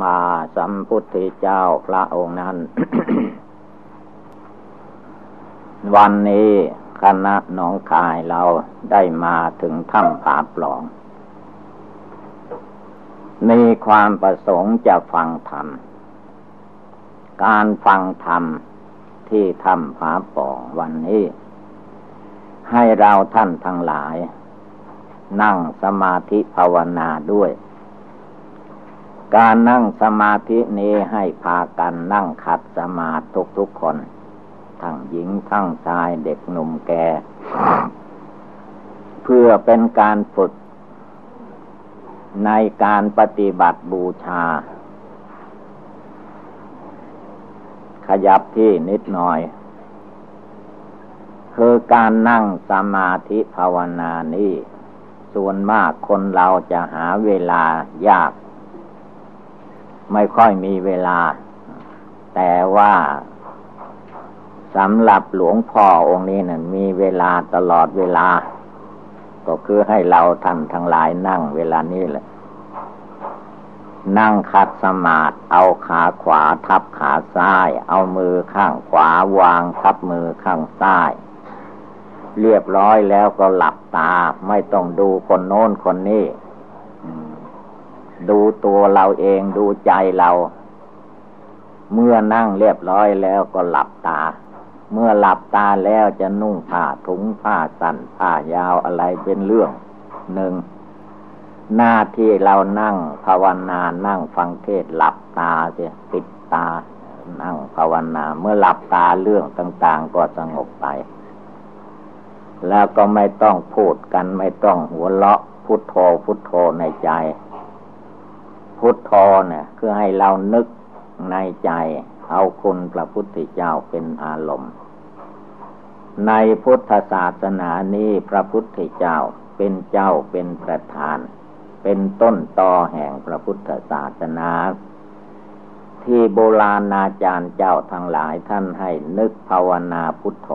มาสัมพุทธเจ้าพระองค์นั้น วันนี้คณะหนองคายเราได้มาถึงถ้ำผาปล่องมีความประสงค์จะฟังธรรมการฟังธรรมที่ถ้ำผาปล่องวันนี้ให้เราท่านทั้งหลายนั่งสมาธิภาวนาด้วยการนั่งสมาธินี้ให้พากันนั่งขัดสมาธิทุกๆคนทั้งหญิงทั้งชายเด็กหนุ่มแก่เพื่อเป็นการฝึกในการปฏิบัติบูชาขยับที่นิดหน่อยคือการนั่งสมาธิภาวนานี้ส่วนมากคนเราจะหาเวลายากไม่ค่อยมีเวลาแต่ว่าสำหรับหลวงพ่อองค์นี้นั้นมีเวลาตลอดเวลาก็คือให้เราท่านทั้งหลายนั่งเวลานี้แหละนั่งขัดสมาธิเอาขาขวาทับขาซ้ายเอามือข้างขวาวางทับมือข้างซ้ายเรียบร้อยแล้วก็หลับตาไม่ต้องดูคนโน้นคนนี้ดูตัวเราเองดูใจเราเมื่อนั่งเรียบร้อยแล้วก็หลับตาเมื่อหลับตาแล้วจะนุ่งผ้าถุงผ้าสั้นผ้ายาวอะไรเป็นเรื่องหนึ่งหน้าที่เรานั่งภาวนานั่งฟังเทศหลับตาเสียปิดตานั่งภาวนาเมื่อหลับตาเรื่องต่างๆก็สงบไปแล้วก็ไม่ต้องพูดกันไม่ต้องหัวเราะพุทโธพุทโธในใจพุทโธเนี่ยคือให้เรานึกในใจเอาคุณพระพุทธเจ้าเป็นอารมณ์ในพุทธศาสนานี้พระพุทธเจ้าเป็นเจ้าเป็นประธานเป็นต้นตอแห่งพระพุทธศาสนาที่โบราณอาจารย์เจ้าทั้งหลายท่านให้นึกภาวนาพุทโธ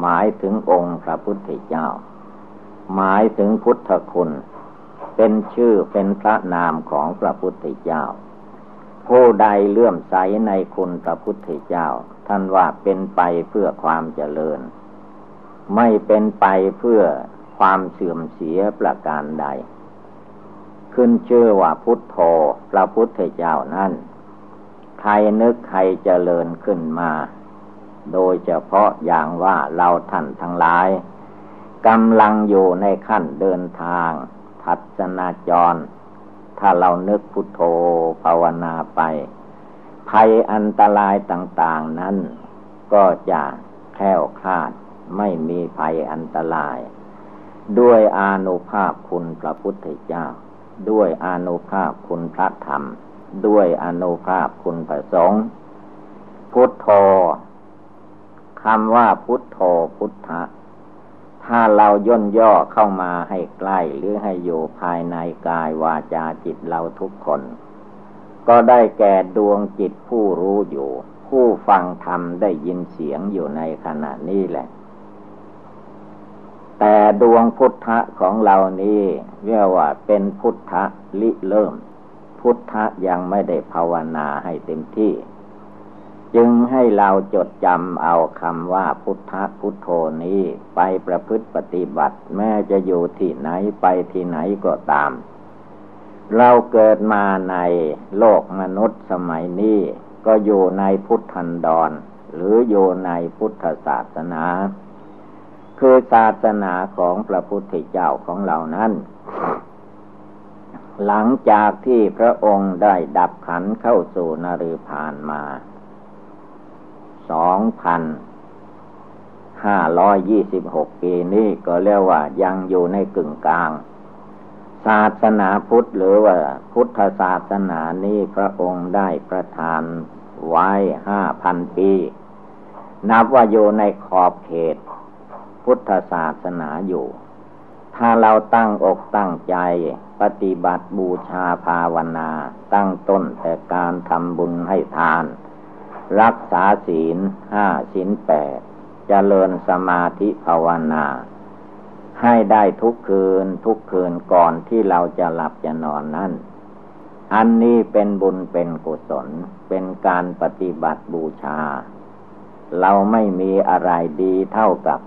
หมายถึงองค์พระพุทธเจ้าหมายถึงพุทธคุณเป็นชื่อเป็นพระนามของพระพุทธเจ้าผู้ใดเลื่อมใสในคุณพระพุทธเจ้าท่านว่าเป็นไปเพื่อความเจริญไม่เป็นไปเพื่อความเสื่อมเสียประการใดขึ้นชื่อว่าพุทโธพระพุทธเจ้านั้นใครนึกใครเจริญขึ้นมาโดยเฉพาะอย่างว่าเราท่านทั้งหลายกำลังอยู่ในขั้นเดินทางทัศนาจรถ้าเรานึกพุทโธภาวนาไปภัยอันตรายต่างๆนั้นก็จะแคล้วคลาดไม่มีภัยอันตรายด้วยอานุภาพคุณพระพุทธเจ้าด้วยอานุภาพคุณพระธรรมด้วยอานุภาพคุณพระสงฆ์พุทโธคำว่าพุทโธพุทธะถ้าเราย่นย่อเข้ามาให้ใกล้หรือให้อยู่ภายในกายวาจาจิตเราทุกคนก็ได้แก่ดวงจิตผู้รู้อยู่ผู้ฟังธรรมได้ยินเสียงอยู่ในขณะนี้แหละแต่ดวงพุทธะของเรานี้เรียกว่าเป็นพุทธะริเริ่มพุทธะยังไม่ได้ภาวนาให้เต็มที่จึงให้เราจดจำเอาคำว่าพุทธะพุทโธนี้ไปประพฤติปฏิบัติแม้จะอยู่ที่ไหนไปที่ไหนก็ตามเราเกิดมาในโลกมนุษย์สมัยนี้ก็อยู่ในพุทธันดรหรืออยู่ในพุทธศาสนาคือศาสนาของพระพุทธเจ้าของเรานั้นหลังจากที่พระองค์ได้ดับขันธ์เข้าสู่นฤพานมา 2,526 ปีนี้ก็เรียกว่ายังอยู่ในกึ่งกลางศาสนาพุทธหรือว่าพุทธศาสนานี้พระองค์ได้ประทานไว้ 5,000 ปีนับว่าอยู่ในขอบเขตพุทธศาสนาอยู่ถ้าเราตั้งอกตั้งใจปฏิบัติบูชาภาวนาตั้งต้นแต่การทำบุญให้ทานรักษาศีล 5 ศีล 8 เจริญสมาธิภาวนาให้ได้ทุกคืนทุกคืนก่อนที่เราจะหลับจะนอนนั้น อันนี้เป็นบุญเป็นกุศลเป็นการปฏิบัติบูชาเราไม่มีอะไรดีเท่ากับ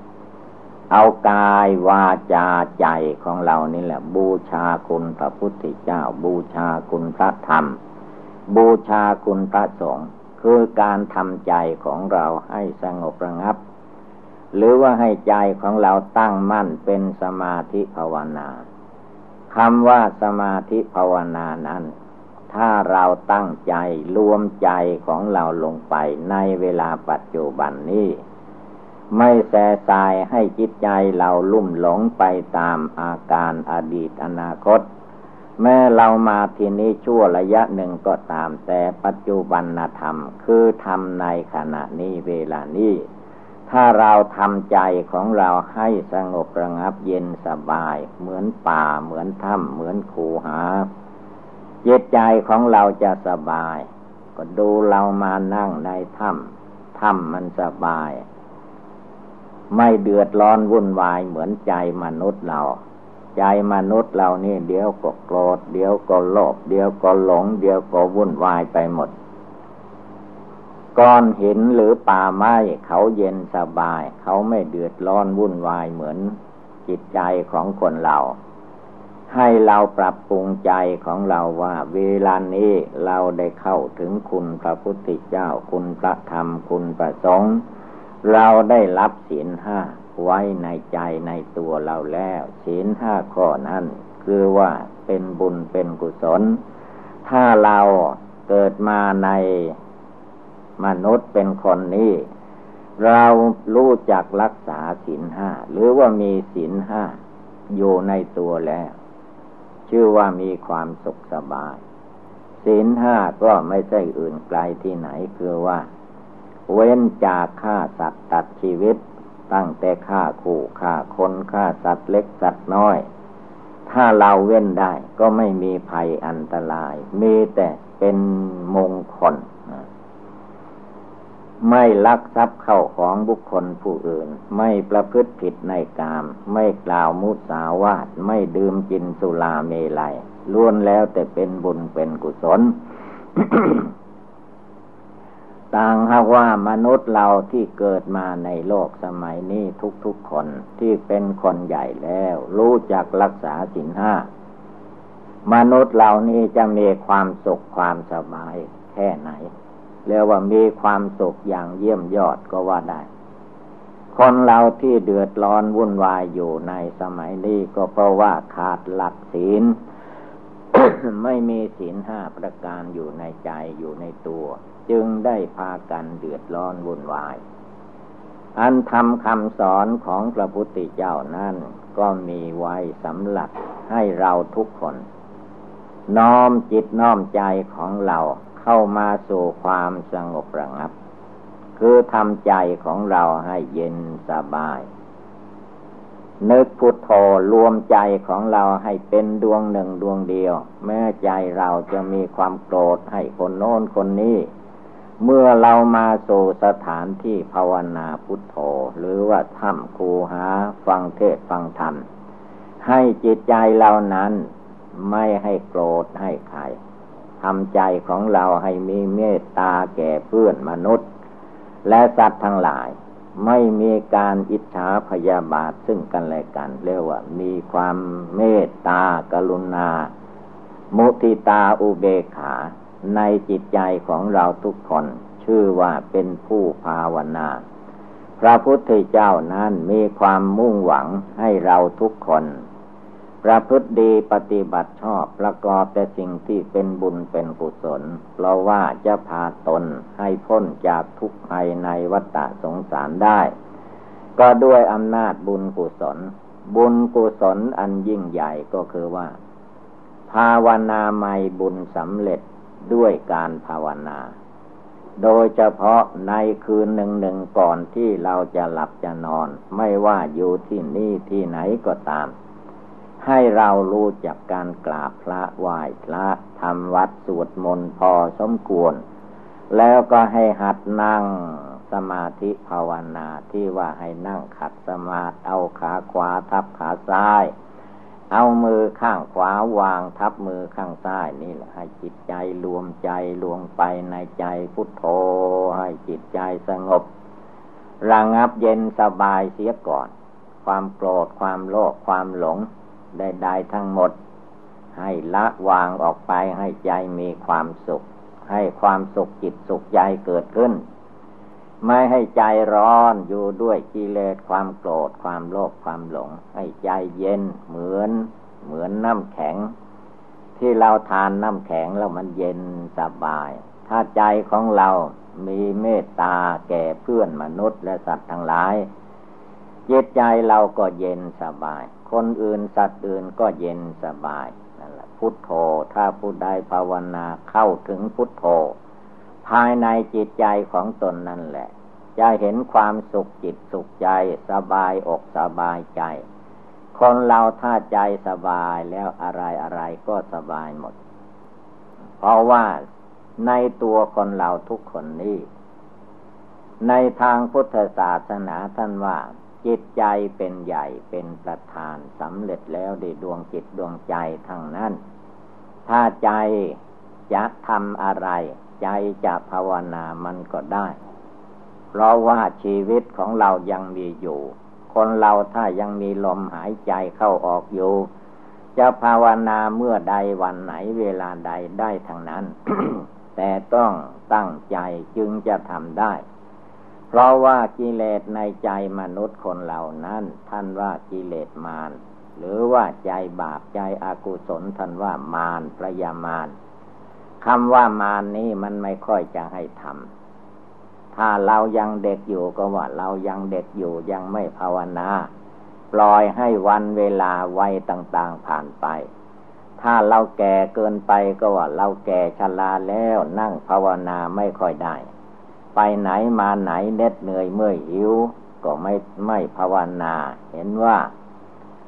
เอากายวาจาใจของเรานี่แหละบูชาคุณพระพุทธเจ้าบูชาคุณพระธรรมบูชาคุณพระสงฆ์คือการทำใจของเราให้สงบระงับหรือว่าให้ใจของเราตั้งมั่นเป็นสมาธิภาวนาคำว่าสมาธิภาวนานั้นถ้าเราตั้งใจรวมใจของเราลงไปในเวลาปัจจุบันนี้ไม่แส่สายให้จิตใจเราลุ่มหลงไปตามอาการอดีตอนาคตแม้เรามาที่นี้ชั่วระยะหนึ่งก็ตามแต่ปัจจุบันธรรมคือธรรมในขณะนี้เวลานี้ถ้าเราทำใจของเราให้สงบระงับเย็นสบายเหมือนป่าเหมือนถ้ำเหมือนคูหาจิตใจของเราจะสบายก็ดูเรามานั่งในถ้ำถ้ำมันสบายไม่เดือดร้อนวุ่นวายเหมือนใจมนุษย์เราใจมนุษย์เรานี่เดี๋ยวก็โกรธเดี๋ยวก็โลภเดี๋ยวก็หลงเดี๋ยวก็วุ่นวายไปหมดก้อนหินหรือป่าไม้เขาเย็นสบายเขาไม่เดือดร้อนวุ่นวายเหมือนจิตใจของคนเราให้เราปรับปรุงใจของเราว่าเวลานี้เราได้เข้าถึงคุณพระพุทธเจ้าคุณพระธรรมคุณพระสงฆ์เราได้รับศีลห้าไว้ในใจในตัวเราแล้วศีลห้าข้อนั้นคือว่าเป็นบุญเป็นกุศลถ้าเราเกิดมาในมนุษย์เป็นคนนี้เรารู้จักรักษาศีลห้าหรือว่ามีศีลห้าอยู่ในตัวแล้วชื่อว่ามีความสุขสบายศีลห้าก็ไม่ใช่อื่นไกลที่ไหนคือว่าเว้นจากฆ่าสัตว์ตัดชีวิตตั้งแต่ฆ่าคู่ฆ่าคนฆ่าสัตว์เล็กสัตว์น้อยถ้าเราเว้นได้ก็ไม่มีภัยอันตรายมีแต่เป็นมงคลไม่ลักทรัพย์เข้าของบุคคลผู้อื่นไม่ประพฤติผิดในกามไม่กล่าวมุสาวาทไม่ดื่มกินสุราเมลัยล้วนแล้วแต่เป็นบุญเป็นกุศล ต่างหากว่ามนุษย์เราที่เกิดมาในโลกสมัยนี้ทุกๆคนที่เป็นคนใหญ่แล้วรู้จักรักษาศีลห้ามนุษย์เหล่านี้จะมีความสุขความสบายแค่ไหนเรียกว่ามีความสุขอย่างเยี่ยมยอดก็ว่าได้คนเราที่เดือดร้อนวุ่นวายอยู่ในสมัยนี้ก็เพราะว่าขาดหลักศีล ไม่มีศีลห้าประการอยู่ในใจอยู่ในตัวจึงได้พากันเดือดร้อนวุ่นวายอันธรรมคำสอนของพระพุทธเจ้านั้นก็มีไว้สำหรับให้เราทุกคนน้อมจิตน้อมใจของเราเข้ามาสู่ความสงบระงับคือทำใจของเราให้เย็นสบายนึกพุทโธรวมใจของเราให้เป็นดวงหนึ่งดวงเดียวแม้ใจเราจะมีความโกรธให้คนโน้นคนนี้เมื่อเรามาสู่สถานที่ภาวนาพุทโธหรือว่าถ้ำคูหาฟังเทศน์ฟังธรรมให้จิตใจเรานั้นไม่ให้โกรธให้ใครทำใจของเราให้มีเมตตาแก่เพื่อนมนุษย์และสัตว์ทั้งหลายไม่มีการอิจฉาพยาบาทซึ่งกันและกันเรียกว่ามีความเมตตากรุณามุทิตาอุเบกขาในจิตใจของเราทุกคนชื่อว่าเป็นผู้ภาวนาพระพุทธเจ้านั้นมีความมุ่งหวังให้เราทุกคนประพฤติดีปฏิบัติชอบประกอบแต่สิ่งที่เป็นบุญเป็นกุศลเพราะว่าจะพาตนให้พ้นจากทุกข์ภัยในวัฏสงสารได้ก็ด้วยอำนาจบุญกุศลบุญกุศลอันยิ่งใหญ่ก็คือว่าภาวนาใหม่บุญสำเร็จด้วยการภาวนาโดยเฉพาะในคืนหนึ่งๆก่อนที่เราจะหลับจะนอนไม่ว่าอยู่ที่นี่ที่ไหนก็ตามให้เรารู้จักการกราบพระไหว้พระทำวัดสวดมนต์พอสมควรแล้วก็ให้หัดนั่งสมาธิภาวนาที่ว่าให้นั่งขัดสมาธิเอาขาขวาทับขาซ้าย เอามือข้างขวาวางทับมือข้างซ้ายนี่แหละให้จิตใจรวมใจรวมไปในใจพุทโธให้จิตใจสงบระงับเย็นสบายเสียก่อนความโกรธความโลภความหลงใดๆทั้งหมดให้ละวางออกไปให้ใจมีความสุขให้ความสุขจิตสุขใจเกิดขึ้นไม่ให้ใจร้อนอยู่ด้วยกิเลสความโกรธความโลภความหลงให้ใจเย็นเหมือนน้ำแข็งที่เราทานน้ำแข็งแล้วมันเย็นสบายถ้าใจของเรามีเมตตาแก่เพื่อนมนุษย์และสัตว์ทั้งหลายจิตใจเราก็เย็นสบายคนอื่นสัตว์อื่นก็เย็นสบายนั่นแหละพุทโธถ้าผู้ใดภาวนาเข้าถึงพุทโธภายในจิตใจของตนนั่นแหละจะเห็นความสุขจิตสุขใจสบายอกสบายใจคนเราถ้าใจสบายแล้วอะไรๆก็สบายหมดเพราะว่าในตัวคนเราทุกคนนี้ในทางพุทธศาสนาท่านว่าจิตใจเป็นใหญ่เป็นประธานสำเร็จแล้วในดวงจิตดวงใจทั้งนั้นถ้าใจจะทำอะไรใจจะภาวนามันก็ได้เพราะว่าชีวิตของเรายังมีอยู่คนเราถ้ายังมีลมหายใจเข้าออกอยู่จะภาวนาเมื่อใดวันไหนเวลาใดได้ทั้งนั้น แต่ต้องตั้งใจจึงจะทำได้เพราะว่ากิเลสในใจมนุษย์คนเหล่านั้นท่านว่ากิเลสมารหรือว่าใจบาปใจอกุศลท่านว่ามารพยามารคำว่ามารนี้มันไม่ค่อยจะให้ทำถ้าเรายังเด็กอยู่ก็ว่าเรายังเด็กอยู่ยังไม่ภาวนาปล่อยให้วันเวลาวัยต่างๆผ่านไปถ้าเราแก่เกินไปก็ว่าเราแก่ชราแล้วนั่งภาวนาไม่ค่อยได้ไปไหนมาไหนเหน็ดเหนื่อยเมื่อยหิวก็ไม่ภาวนาเห็นว่า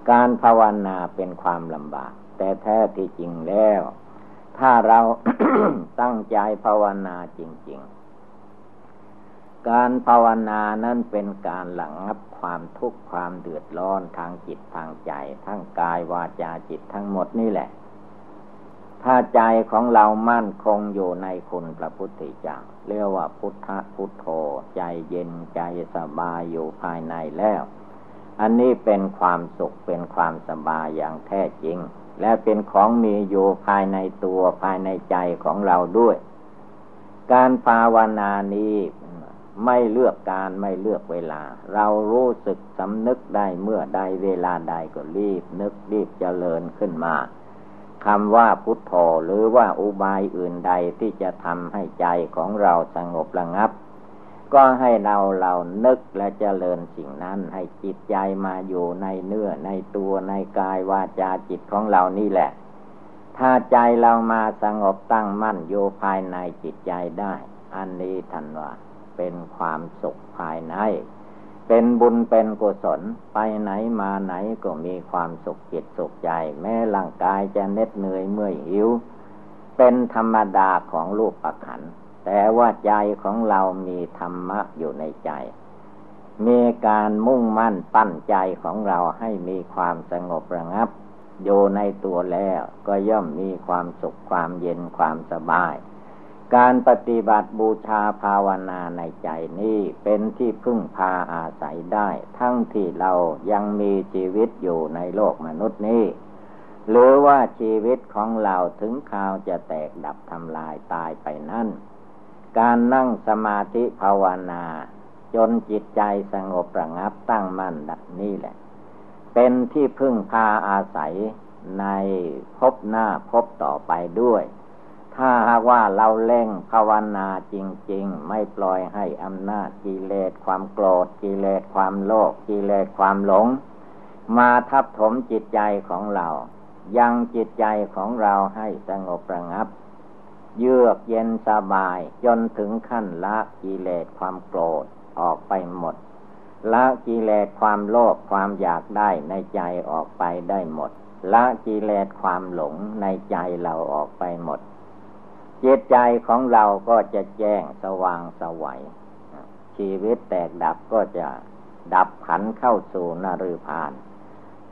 การภาวนาเป็นความลำบากแต่แท้ที่จริงแล้วถ้าเรา ตั้งใจภาวนาจริงๆการภาวนานั้นเป็นการระงับความทุกข์ความเดือดร้อนทางจิตทางใจทั้งกายวาจาจิตทั้งหมดนี่แหละถ้าใจของเรามั่นคงอยู่ในคุณพระพุทธเจ้าเรียกว่าพุทธะพุทโธใจเย็นใจสบายอยู่ภายในแล้วอันนี้เป็นความสุขเป็นความสบายอย่างแท้จริงและเป็นของมีอยู่ภายในตัวภายในใจของเราด้วยการภาวนานี้ไม่เลือกการไม่เลือกเวลาเรารู้สึกสำนึกได้เมื่อใดเวลาใดก็รีบนึกรีบเจริญขึ้นมาคำว่าพุทโธหรือว่าอุบายอื่นใดที่จะทำให้ใจของเราสงบระงับก็ให้เรานึกและเจริญสิ่งนั้นให้จิตใจมาอยู่ในเนื้อในตัวในกายวาจาจิตของเรานี่แหละถ้าใจเรามาสงบตั้งมั่นอยู่ภายในจิตใจได้อันนี้ท่านว่าเป็นความสุขภายในเป็นบุญเป็นกุศลไปไหนมาไหนก็มีความสุขจิตสุขใจแม้ร่างกายจะเหน็ดเหนื่อยเมื่อยหิวเป็นธรรมดาของรูปขันธ์แต่ว่าใจของเรามีธรรมะอยู่ในใจมีการมุ่งมั่นปั้นใจของเราให้มีความสงบระงับอยู่ในตัวแล้วก็ย่อมมีความสุขความเย็นความสบายการปฏิบัติบูชาภาวนาในใจนี้เป็นที่พึ่งพาอาศัยได้ทั้งที่เรายังมีชีวิตอยู่ในโลกมนุษย์นี้หรือว่าชีวิตของเราถึงคราวจะแตกดับทำลายตายไปนั้นการนั่งสมาธิภาวนาจนจิตใจสงบระงับตั้งมั่นดับนี้แหละเป็นที่พึ่งพาอาศัยในภพหน้าภพต่อไปด้วยถ้าหากว่าเราเร่งภาวนาจริงๆไม่ปล่อยให้อำนาจกิเลสความโกรธกิเลสความโลภกิเลสความหลงมาทับถมจิตใจของเรายังจิตใจของเราให้สงบระงับเยือกเย็นสบายจนถึงขั้นละกิเลสความโกรธออกไปหมดละกิเลสความโลภความอยากได้ในใจออกไปได้หมดละกิเลสความหลงในใจเราออกไปหมดจิตใจของเราก็จะแจ้งสว่างสวัยชีวิตแตกดับก็จะดับขันเข้าสู่นฤพาน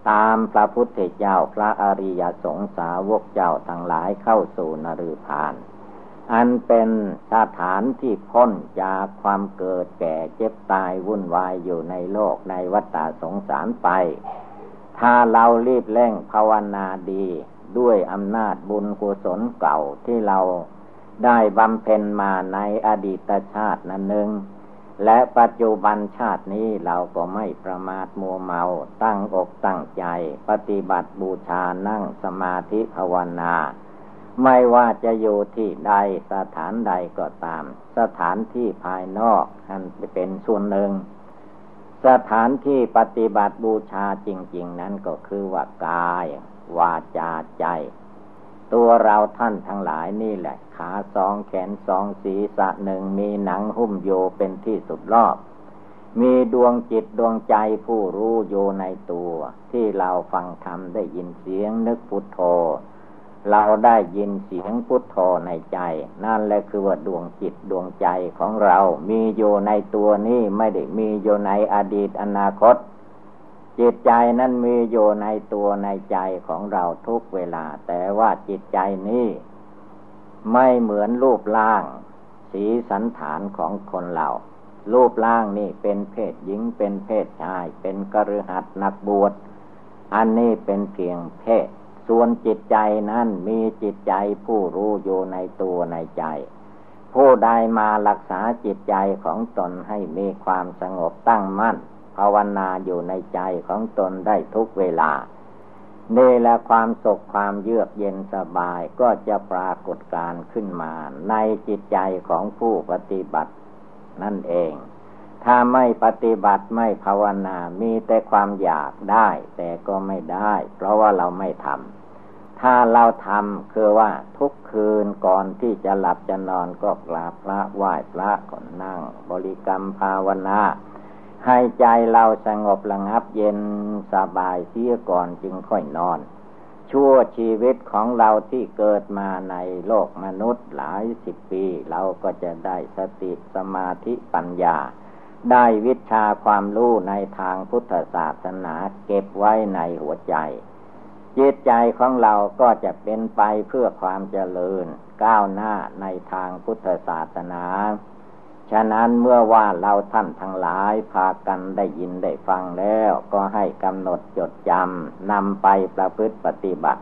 ตามพระพุทธเจ้าพระอริยสงสาวกเจ้าทั้งหลายเข้าสู่นฤพานอันเป็นสถานที่พ้นจากความเกิดแก่เจ็บตายวุ่นวายอยู่ในโลกในวัฏฏะสงสารไปถ้าเรารีบเร่งภาวนาดีด้วยอำนาจบุญกุศลเก่าที่เราได้บำเพ็ญมาในอดีตชาตินั้นหนึ่งและปัจจุบันชาตินี้เราก็ไม่ประมาทมัวเมาตั้งอกตั้งใจปฏิบัติบูชานั่งสมาธิภาวนาไม่ว่าจะอยู่ที่ใดสถานใดก็ตามสถานที่ภายนอกอันเป็นส่วนหนึ่งสถานที่ปฏิบัติบูชาจริงๆนั้นก็คือว่ากายวาจาใจตัวเราท่านทั้งหลายนี่แหละขาสองแขนสองศีรษะหนึ่งมีหนังหุ้มโยเป็นที่สุดรอบมีดวงจิตดวงใจผู้รู้โยในตัวที่เราฟังธรรมได้ยินเสียงนึกพุทโธเราได้ยินเสียงพุทโธในใจนั่นแหละคือว่าดวงจิตดวงใจของเรามีโยในตัวนี้ไม่ได้มีโยในอดีตอนาคตจิตใจนั้นมีอยู่ในตัวในใจของเราทุกเวลาแต่ว่าจิตใจนี้ไม่เหมือนรูปร่างสีสันฐานของคนเรารูปร่างนี่เป็นเพศหญิงเป็นเพศชายเป็นคฤหัสถ์นักบวชอันนี้เป็นเพียงเพศส่วนจิตใจนั้นมีจิตใจผู้รู้อยู่ในตัวในใจผู้ใดมารักษาจิตใจของตนให้มีความสงบตั้งมั่นภาวนาอยู่ในใจของตนได้ทุกเวลานี่แหละความสุขความเยือกเย็นสบายก็จะปรากฏการขึ้นมาในจิตใจของผู้ปฏิบัตินั่นเองถ้าไม่ปฏิบัติไม่ภาวนามีแต่ความอยากได้แต่ก็ไม่ได้เพราะว่าเราไม่ทำถ้าเราทำคือว่าทุกคืนก่อนที่จะหลับจะนอนก็กราบพระไหว้พระก่อนนั่งบริกรรมภาวนาให้ใจเราสงบระงับเย็นสบายเสียก่อนจึงค่อยนอนชั่วชีวิตของเราที่เกิดมาในโลกมนุษย์หลายสิบปีเราก็จะได้สติสมาธิปัญญาได้วิชาความรู้ในทางพุทธศาสนาเก็บไว้ในหัวใจจิตใจของเราก็จะเป็นไปเพื่อความเจริญก้าวหน้าในทางพุทธศาสนาฉะนั้นเมื่อว่าเราท่านทั้งหลายพากันได้ยินได้ฟังแล้วก็ให้กำหนดจดจำนำไปประพฤติปฏิบัติ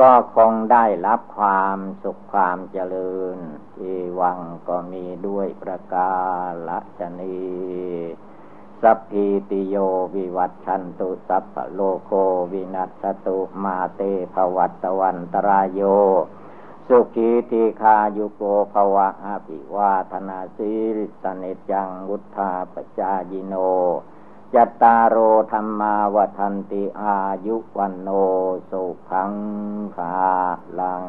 ก็คงได้รับความสุขความเจริญเอวังก็มีด้วยประกาศนีสัพพิติโยวิวัตชันตุสัพพโลโควินัสสตุมาเตภวัตวันตรายโยสุขีติคายุโกภวะอาภิวาธนาสีริสเนจังวุธาปจายิโนจัตตารโอธรรมาวทันติอายุวันโนสุขังภาลัง